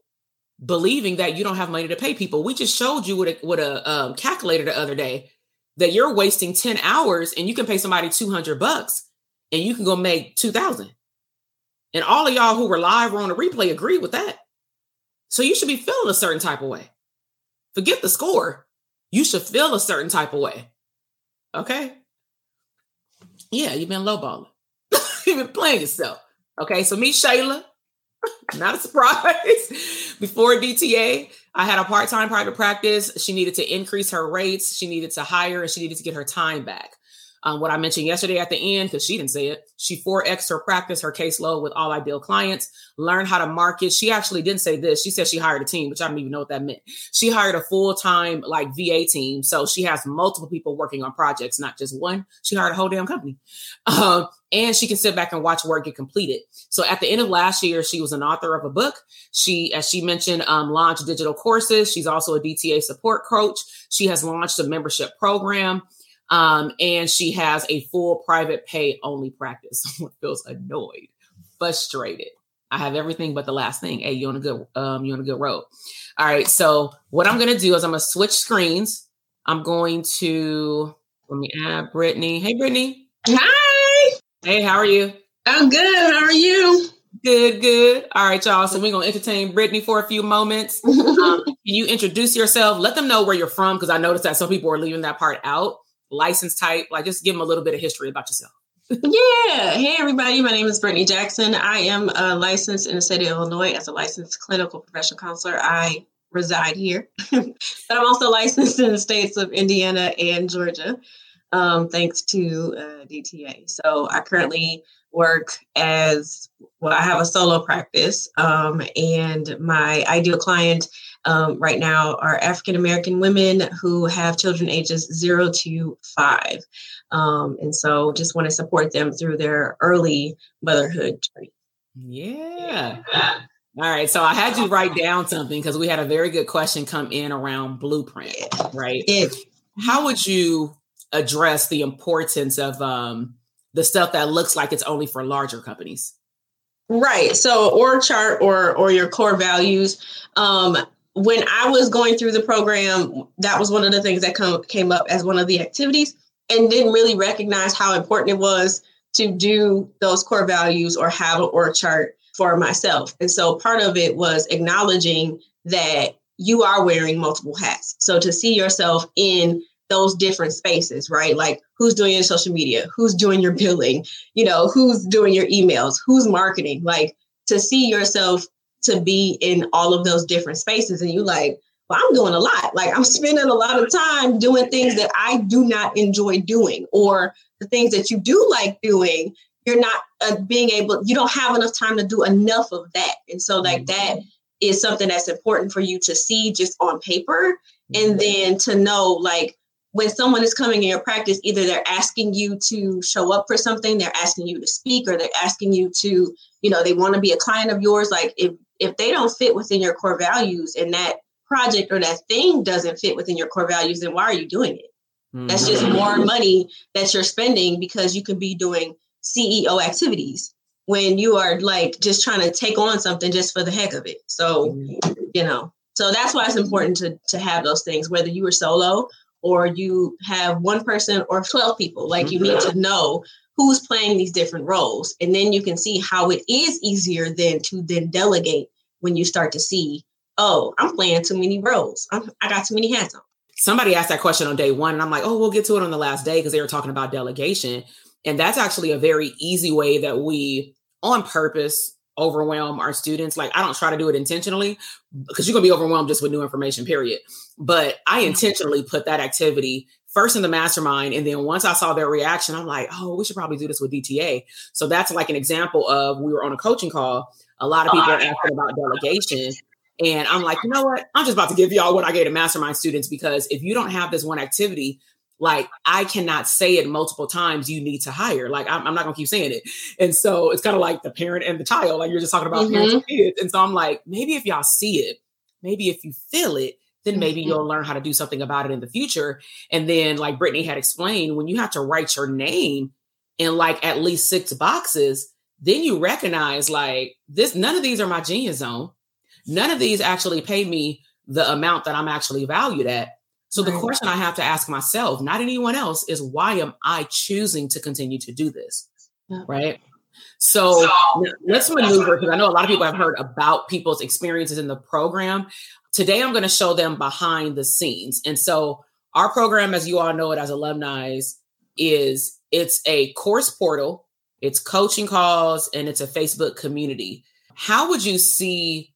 believing that you don't have money to pay people? We just showed you with a, with a um, calculator the other day that you're wasting ten hours and you can pay somebody two hundred bucks and you can go make two thousand. And all of y'all who were live or on the replay agree with that. So you should be feeling a certain type of way. Forget the score. You should feel a certain type of way. Okay. Yeah. You've been lowballing. You've been playing yourself. Okay. So me, Shayla, not a surprise. Before D T A, I had a part-time private practice. She needed to increase her rates. She needed to hire and she needed to get her time back. Um, what I mentioned yesterday at the end, because she didn't say it, she four X'd her practice, her caseload with all ideal clients, learned how to market. She actually didn't say this. She said she hired a team, which I don't even know what that meant. She hired a full-time like V A team. So she has multiple people working on projects, not just one. She hired a whole damn company. Um, and she can sit back and watch work get completed. So at the end of last year, she was an author of a book. She, as she mentioned, um, launched digital courses. She's also a D T A support coach. She has launched a membership program. Um, and she has a full private pay only practice. Someone feels annoyed, frustrated. I have everything but the last thing. Hey, you on a good, um, you on a good road. All right. So what I'm going to do is I'm going to switch screens. I'm going to, let me add Brittany. Hey, Brittany. Hi. Hey, how are you? I'm good. How are you? Good, good. All right, y'all. So we're going to entertain Brittany for a few moments. um, can you introduce yourself? Let them know where you're from. Cause I noticed that some people are leaving that part out. License type, like just give them a little bit of history about yourself. Yeah. Hey, everybody. My name is Brittany Jackson. I am uh, licensed in the state of Illinois as a licensed clinical professional counselor. I reside here, but I'm also licensed in the states of Indiana and Georgia, um, thanks to uh, D T A. So I currently work as, well, I have a solo practice, um, and my ideal client Um, right now are African-American women who have children ages zero to five. Um, and so just want to support them through their early motherhood journey. Yeah. All right. So I had you write down something because we had a very good question come in around blueprint, yeah. Right? Yeah. How would you address the importance of um, the stuff that looks like it's only for larger companies? Right. So org chart or, or your core values. Um, When I was going through the program, that was one of the things that come, came up as one of the activities, and didn't really recognize how important it was to do those core values or have an org chart for myself. And so part of it was acknowledging that you are wearing multiple hats. So to see yourself in those different spaces, right? Like who's doing your social media, who's doing your billing, you know, who's doing your emails, who's marketing, like to see yourself to be in all of those different spaces. And you like, well, I'm doing a lot. Like I'm spending a lot of time doing things that I do not enjoy doing, or the things that you do like doing, you're not uh, being able, you don't have enough time to do enough of that. And so like that is something that's important for you to see just on paper. And then to know, like when someone is coming in your practice, either they're asking you to show up for something, they're asking you to speak, or they're asking you to, you know, they want to be a client of yours. Like if, If they don't fit within your core values and that project or that thing doesn't fit within your core values, then why are you doing it? Mm-hmm. That's just more money that you're spending because you could be doing C E O activities when you are like just trying to take on something just for the heck of it. So, mm-hmm. you know, so that's why it's important to, to have those things, whether you are solo or you have one person or twelve people, like mm-hmm. you need to know who's playing these different roles. And then you can see how it is easier then to then delegate when you start to see, oh, I'm playing too many roles. I'm, I got too many hats on. Somebody asked that question on day one and I'm like, oh, we'll get to it on the last day because they were talking about delegation. And that's actually a very easy way that we on purpose overwhelm our students. Like I don't try to do it intentionally because you're going to be overwhelmed just with new information, period. But I intentionally put that activity first in the mastermind. And then once I saw their reaction, I'm like, oh, we should probably do this with D T A. So that's like an example of, we were on a coaching call. A lot of people are asking about delegation. And I'm like, you know what? I'm just about to give y'all what I gave to mastermind students, because if you don't have this one activity, like I cannot say it multiple times, you need to hire. Like I'm, I'm not going to keep saying it. And so it's kind of like the parent and the child, like you're just talking about mm-hmm. parents and kids. And so I'm like, maybe if y'all see it, maybe if you feel it, then maybe you'll learn how to do something about it in the future. And then like Brittany had explained, when you have to write your name and like at least six boxes, then you recognize like this, none of these are my genius zone. None of these actually pay me the amount that I'm actually valued at. So the question I have to ask myself, not anyone else, is why am I choosing to continue to do this? Right. So, so let's maneuver, because I know a lot of people have heard about people's experiences in the program. Today, I'm going to show them behind the scenes. And so our program, as you all know it as alumni, is it's a course portal, it's coaching calls, and it's a Facebook community. How would you see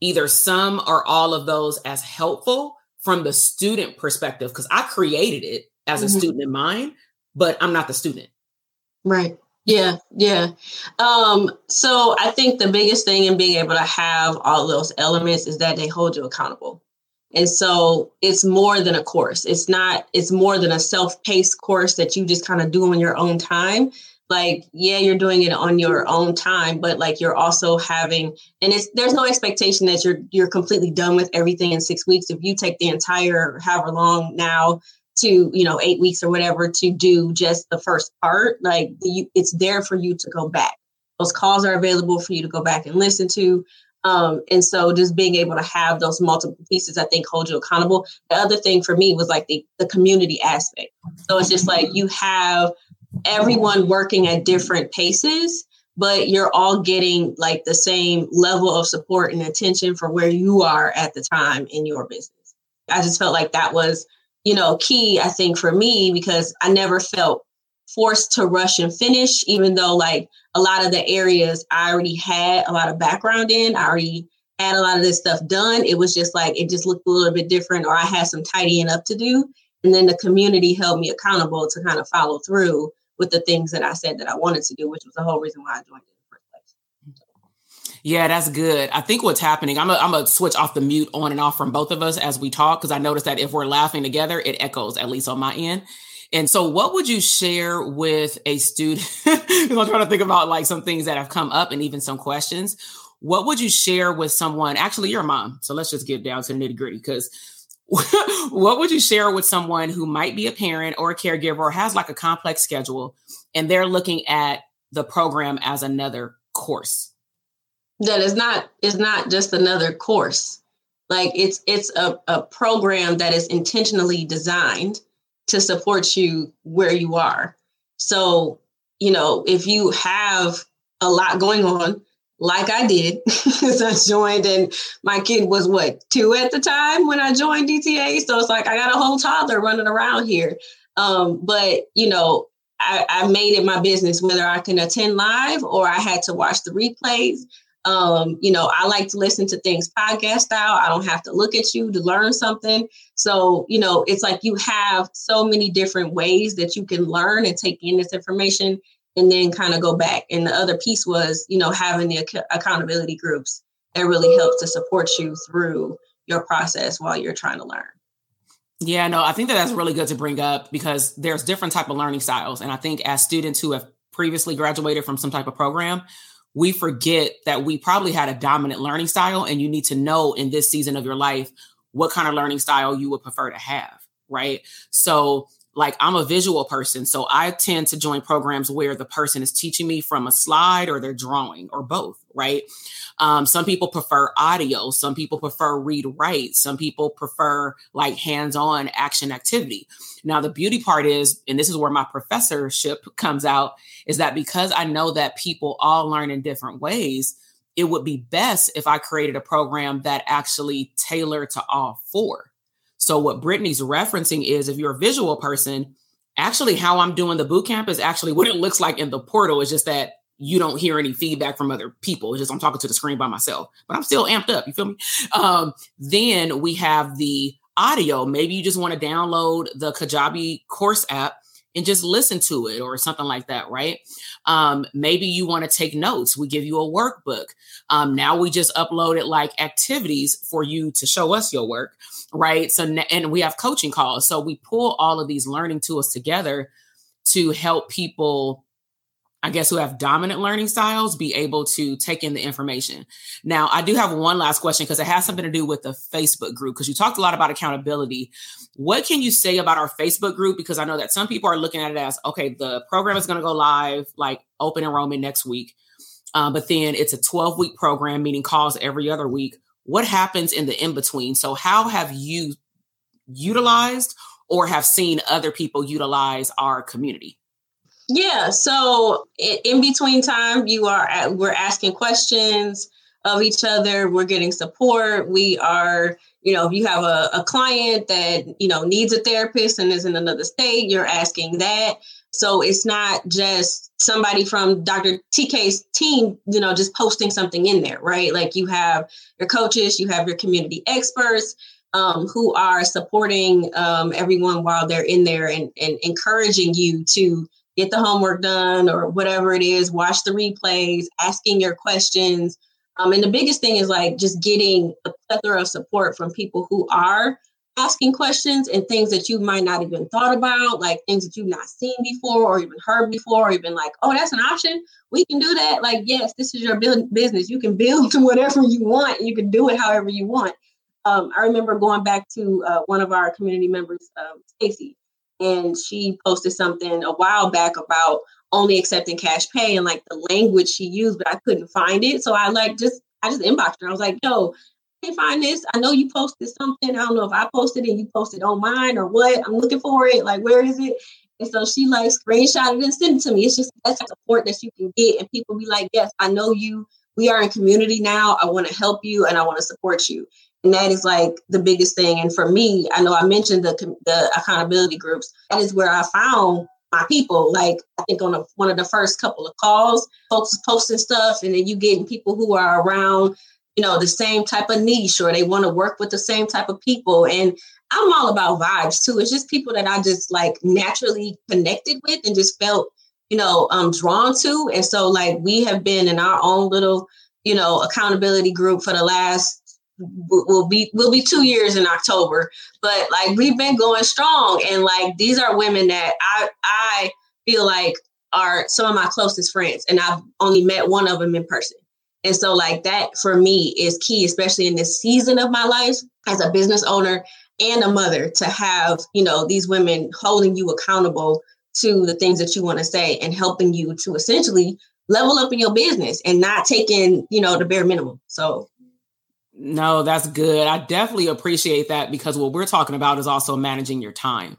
either some or all of those as helpful from the student perspective? Because I created it as a mm-hmm. student in mind, but I'm not the student. Right. Yeah. Yeah. Um, so I think the biggest thing in being able to have all those elements is that they hold you accountable. And so it's more than a course. It's not, it's more than a self-paced course that you just kind of do on your own time. Like, yeah, you're doing it on your own time, but like you're also having, and it's, there's no expectation that you're, you're completely done with everything in six weeks. If you take the entire, however long now, to, you know, eight weeks or whatever to do just the first part, like you, it's there for you to go back. Those calls are available for you to go back and listen to. Um, and so just being able to have those multiple pieces, I think, hold you accountable. The other thing for me was like the, the community aspect. So it's just like you have everyone working at different paces, but you're all getting like the same level of support and attention for where you are at the time in your business. I just felt like that was, you know, key, I think, for me, because I never felt forced to rush and finish, even though like a lot of the areas I already had a lot of background in, I already had a lot of this stuff done. It was just like, it just looked a little bit different, or I had some tidying up to do. And then the community held me accountable to kind of follow through with the things that I said that I wanted to do, which was the whole reason why I joined it. Yeah, that's good. I think what's happening, I'm going to switch off the mute on and off from both of us as we talk, because I noticed that if we're laughing together, it echoes, at least on my end. And so what would you share with a student? I'm trying to think about like some things that have come up and even some questions. What would you share with someone? Actually, you're a mom. So let's just get down to the nitty gritty, because what would you share with someone who might be a parent or a caregiver or has like a complex schedule and they're looking at the program as another course? That is not, it's not just another course. Like it's, it's a, a program that is intentionally designed to support you where you are. So, you know, if you have a lot going on, like I did, because I joined and my kid was what, two at the time when I joined D T A. So it's like, I got a whole toddler running around here. Um, but you know, I, I made it my business, whether I can attend live or I had to watch the replays. Um, you know, I like to listen to things podcast style. I don't have to look at you to learn something. So, you know, it's like you have so many different ways that you can learn and take in this information and then kind of go back. And the other piece was, you know, having the ac- accountability groups that really help to support you through your process while you're trying to learn. Yeah, no, I think that that's really good to bring up, because there's different type of learning styles. And I think as students who have previously graduated from some type of program, we forget that we probably had a dominant learning style, and you need to know in this season of your life what kind of learning style you would prefer to have, right? So like I'm a visual person, so I tend to join programs where the person is teaching me from a slide or they're drawing or both, right? Um, some people prefer audio. Some people prefer read, write. Some people prefer like hands-on action activity. Now, the beauty part is, and this is where my professorship comes out, is that because I know that people all learn in different ways, it would be best if I created a program that actually tailored to all four. So what Brittany's referencing is, if you're a visual person, actually how I'm doing the bootcamp is actually what it looks like in the portal. It's just that you don't hear any feedback from other people. It's just I'm talking to the screen by myself, but I'm still amped up. You feel me? Um, then we have the audio. Maybe you just want to download the Kajabi course app and just listen to it or something like that, right? Um, maybe you want to take notes. We give you a workbook. Um, now we just uploaded like activities for you to show us your work, right? So, and we have coaching calls. So we pull all of these learning tools together to help people I guess, who have dominant learning styles be able to take in the information. Now, I do have one last question because it has something to do with the Facebook group, because you talked a lot about accountability. What can you say about our Facebook group? Because I know that some people are looking at it as, okay, the program is going to go live, like open enrollment next week. Uh, but then it's a twelve-week program, meaning calls every other week. What happens in the in-between? So how have you utilized or have seen other people utilize our community? Yeah. So in between time, you are at, we're asking questions of each other. We're getting support. We are, you know, if you have a, a client that, you know, needs a therapist and is in another state, you're asking that. So it's not just somebody from Doctor T K's team, you know, just posting something in there, right? Like you have your coaches, you have your community experts, Um, who are supporting um, everyone while they're in there and, and encouraging you to get the homework done or whatever it is, watch the replays, asking your questions. Um, and the biggest thing is like just getting a plethora of support from people who are asking questions and things that you might not even thought about, like things that you've not seen before or even heard before, or even like, oh, that's an option. We can do that. Like, yes, this is your business. You can build whatever you want. You can do it however you want. Um, I remember going back to uh, one of our community members, um, Stacey, and she posted something a while back about only accepting cash pay and like the language she used, but I couldn't find it. So I like just I just inboxed her. I was like, yo, I can't find this. I know you posted something. I don't know if I posted it, you posted on mine or what. I'm looking for it. Like, where is it? And so she like screenshotted it and sent it to me. It's just that's the support that you can get. And people be like, yes, I know you. We are in community now. I want to help you and I want to support you. And that is like the biggest thing. And for me, I know I mentioned the the accountability groups. That is where I found my people. Like I think on a, one of the first couple of calls, folks posting stuff, and then you getting people who are around, you know, the same type of niche, or they want to work with the same type of people. And I'm all about vibes too. It's just people that I just like naturally connected with and just felt, you know, um, drawn to. And so like we have been in our own little, you know, accountability group for the last. We'll be we'll be two years in October, but like we've been going strong, and like these are women that I I feel like are some of my closest friends, and I've only met one of them in person, and so like that for me is key, especially in this season of my life as a business owner and a mother, to have, you know, these women holding you accountable to the things that you want to say and helping you to essentially level up in your business and not taking, you know, the bare minimum. So. No, that's good. I definitely appreciate that, because what we're talking about is also managing your time.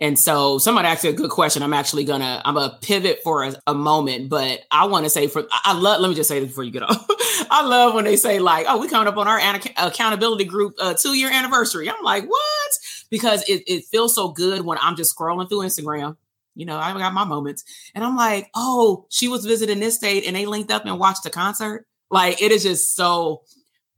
And so somebody asked a good question. I'm actually going to, I'm going to pivot for a, a moment, but I want to say for, I love, let me just say this before you get off. I love when they say like, oh, we coming up on our an- accountability group uh, two year anniversary. I'm like, what? Because it, it feels so good when I'm just scrolling through Instagram. You know, I got my moments and I'm like, oh, she was visiting this state and they linked up and watched the concert. Like it is just so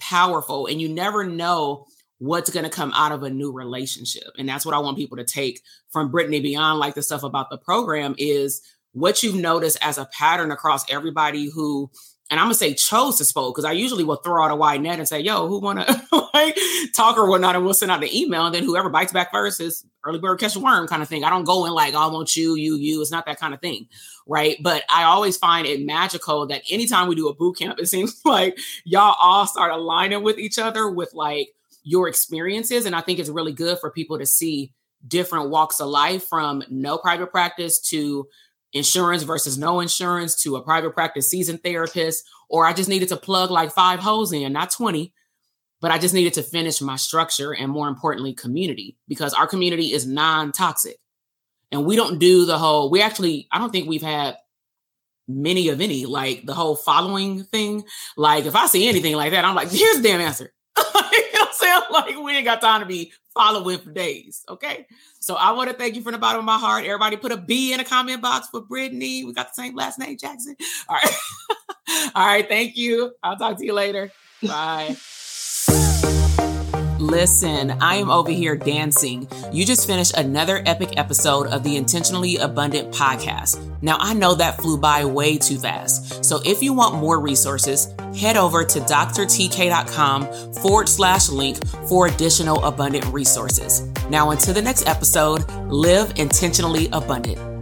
powerful, and you never know what's going to come out of a new relationship. And that's what I want people to take from Brittany beyond like the stuff about the program is what you've noticed as a pattern across everybody who, and I'm gonna say chose to spoke, because I usually will throw out a wide net and say, yo, who want to like, talk or whatnot, and we'll send out the email, and then whoever bites back first is early bird catch a worm kind of thing. I don't go in like, I want you, you, you. It's not that kind of thing, right? But I always find it magical that anytime we do a boot camp, it seems like y'all all start aligning with each other with like your experiences. And I think it's really good for people to see different walks of life, from no private practice to insurance versus no insurance to a private practice seasoned therapist, or I just needed to plug like five holes in, not twenty, but I just needed to finish my structure and, more importantly, community, because our community is non-toxic and we don't do the whole, we actually, I don't think we've had many of any, like the whole following thing. Like if I see anything like that, I'm like, here's the damn answer. Like we ain't got time to be following for days. Okay. So I want to thank you from the bottom of my heart. Everybody put a B in the comment box for Brittany. We got the same last name, Jackson. All right. All right. Thank you. I'll talk to you later. Bye. Listen, I am over here dancing. You just finished another epic episode of the Intentionally Abundant podcast. Now, I know that flew by way too fast. So if you want more resources, head over to doctor t k dot com forward slash link for additional abundant resources. Now, until the next episode, live intentionally abundant.